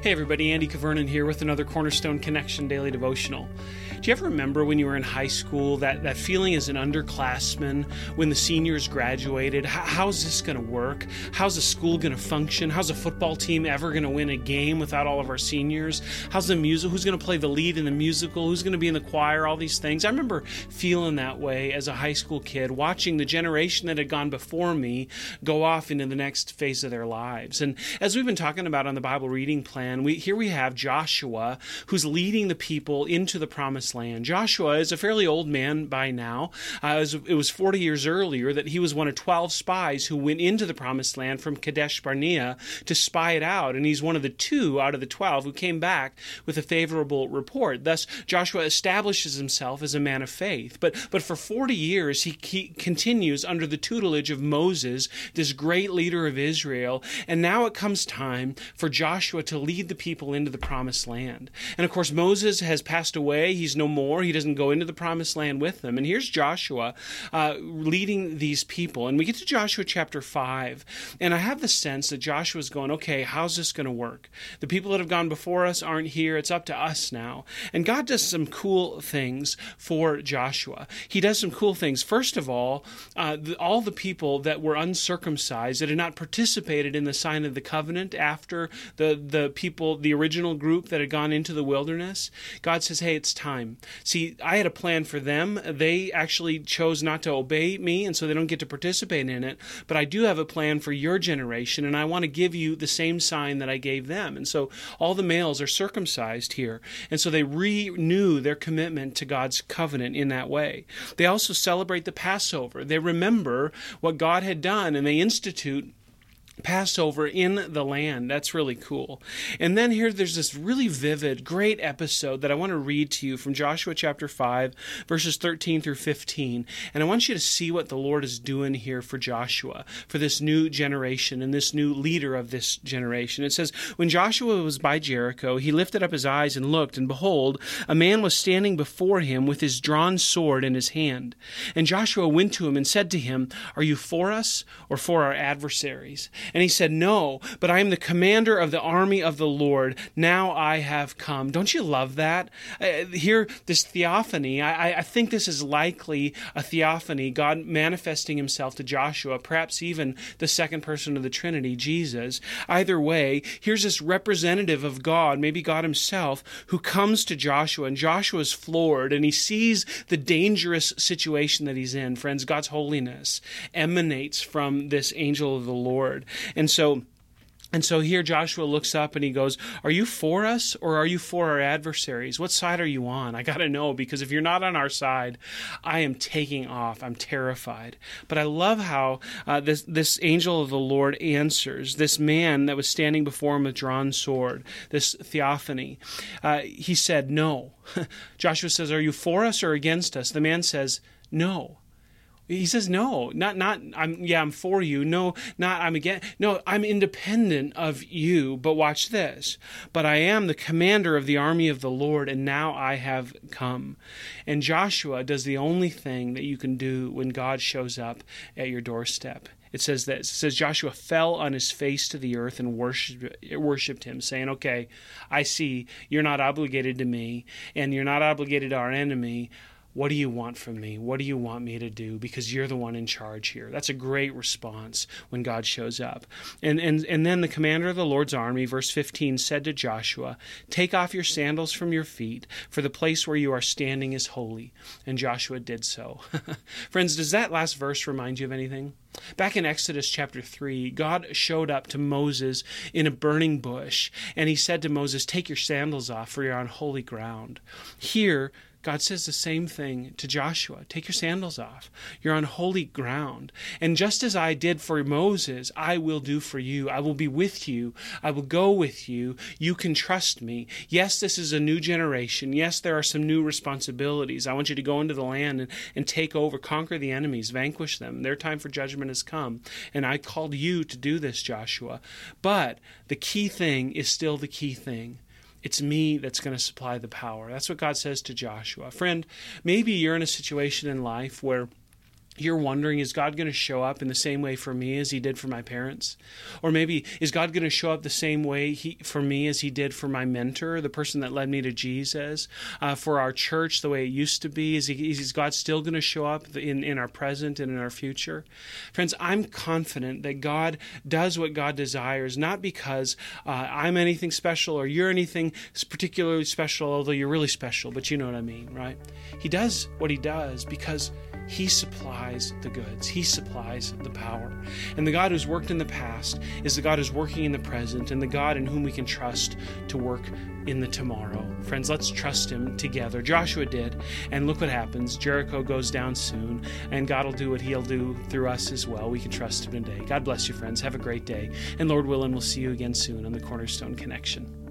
Hey everybody, Andy Kvernen here with another Cornerstone Connection Daily Devotional. Do you ever remember when you were in high school, that feeling as an underclassman when the seniors graduated? How's this going to work? How's a school going to function? How's a football team ever going to win a game without all of our seniors? How's the music? Who's going to play the lead in the musical? Who's going to be in the choir? All these things. I remember feeling that way as a high school kid, watching the generation that had gone before me go off into the next phase of their lives. And as we've been talking about on the Bible reading plan, here we have Joshua, who's leading the people into the promised land. Joshua is a fairly old man by now. It was 40 years earlier that he was one of 12 spies who went into the promised land from Kadesh Barnea to spy it out. And he's one of the two out of the 12 who came back with a favorable report. Thus, Joshua establishes himself as a man of faith. But for 40 years, he continues under the tutelage of Moses, this great leader of Israel. And now it comes time for Joshua to lead the people into the promised land. And of course, Moses has passed away. He's no more. He doesn't go into the promised land with them. And here's Joshua leading these people. And we get to Joshua chapter 5. And I have the sense that Joshua's going, okay, how's this going to work? The people that have gone before us aren't here. It's up to us now. And God does some cool things for Joshua. He does some cool things. First of all, all the people that were uncircumcised, that had not participated in the sign of the covenant after the people, the original group that had gone into the wilderness, God says, hey, it's time. See, I had a plan for them. They actually chose not to obey me, and so they don't get to participate in it. But I do have a plan for your generation, and I want to give you the same sign that I gave them. And so all the males are circumcised here. And so they renew their commitment to God's covenant in that way. They also celebrate the Passover. They remember what God had done, and they institute Passover in the land. That's really cool. And then here, there's this really vivid, great episode that I want to read to you from Joshua chapter 5, verses 13 through 15. And I want you to see what the Lord is doing here for Joshua, for this new generation and this new leader of this generation. It says, "When Joshua was by Jericho, he lifted up his eyes and looked, and behold, a man was standing before him with his drawn sword in his hand. And Joshua went to him and said to him, 'Are you for us or for our adversaries?' And he said, 'No, but I am the commander of the army of the Lord. Now I have come.'" Don't you love that? Here, this theophany, I think this is likely a theophany, God manifesting himself to Joshua, perhaps even the second person of the Trinity, Jesus. Either way, here's this representative of God, maybe God himself, who comes to Joshua, and Joshua's floored, and he sees the dangerous situation that he's in. Friends, God's holiness emanates from this angel of the Lord. And so here Joshua looks up and he goes, "Are you for us or are you for our adversaries? What side are you on? I got to know, because if you're not on our side, I am taking off. I'm terrified." But I love how this angel of the Lord answers this man that was standing before him with drawn sword, this theophany. He said, "No." Joshua says, "Are you for us or against us?" The man says, "No." He says, "No, not I'm for you. No, not I'm against. No, I'm independent of you. But watch this. But I am the commander of the army of the Lord, and now I have come." And Joshua does the only thing that you can do when God shows up at your doorstep. It says that Joshua fell on his face to the earth and worshipped him, saying, "Okay, I see you're not obligated to me, and you're not obligated to our enemy. What do you want from me? What do you want me to do? Because you're the one in charge here." That's a great response when God shows up. And then the commander of the Lord's army, verse 15, said to Joshua, "Take off your sandals from your feet, for the place where you are standing is holy." And Joshua did so. Friends, does that last verse remind you of anything? Back in Exodus chapter 3, God showed up to Moses in a burning bush, and he said to Moses, "Take your sandals off, for you're on holy ground." Here, God says the same thing to Joshua. "Take your sandals off. You're on holy ground. And just as I did for Moses, I will do for you. I will be with you. I will go with you. You can trust me. Yes, this is a new generation. Yes, there are some new responsibilities. I want you to go into the land and take over, conquer the enemies, vanquish them. Their time for judgment has come. And I called you to do this, Joshua. But the key thing is still the key thing. It's me that's going to supply the power." That's what God says to Joshua. Friend, maybe you're in a situation in life where you're wondering, is God going to show up in the same way for me as he did for my parents? Or maybe, is God going to show up the same way for me as he did for my mentor, the person that led me to Jesus, for our church the way it used to be? Is God still going to show up in our present and in our future? Friends, I'm confident that God does what God desires, not because I'm anything special or you're anything particularly special, although you're really special, but you know what I mean, right? He does what he does because he supplies the goods. He supplies the power. And the God who's worked in the past is the God who's working in the present, and the God in whom we can trust to work in the tomorrow. Friends, let's trust him together. Joshua did, and look what happens. Jericho goes down soon, and God will do what he'll do through us as well. We can trust him today. God bless you, friends. Have a great day. And Lord willing, we'll see you again soon on the Cornerstone Connection.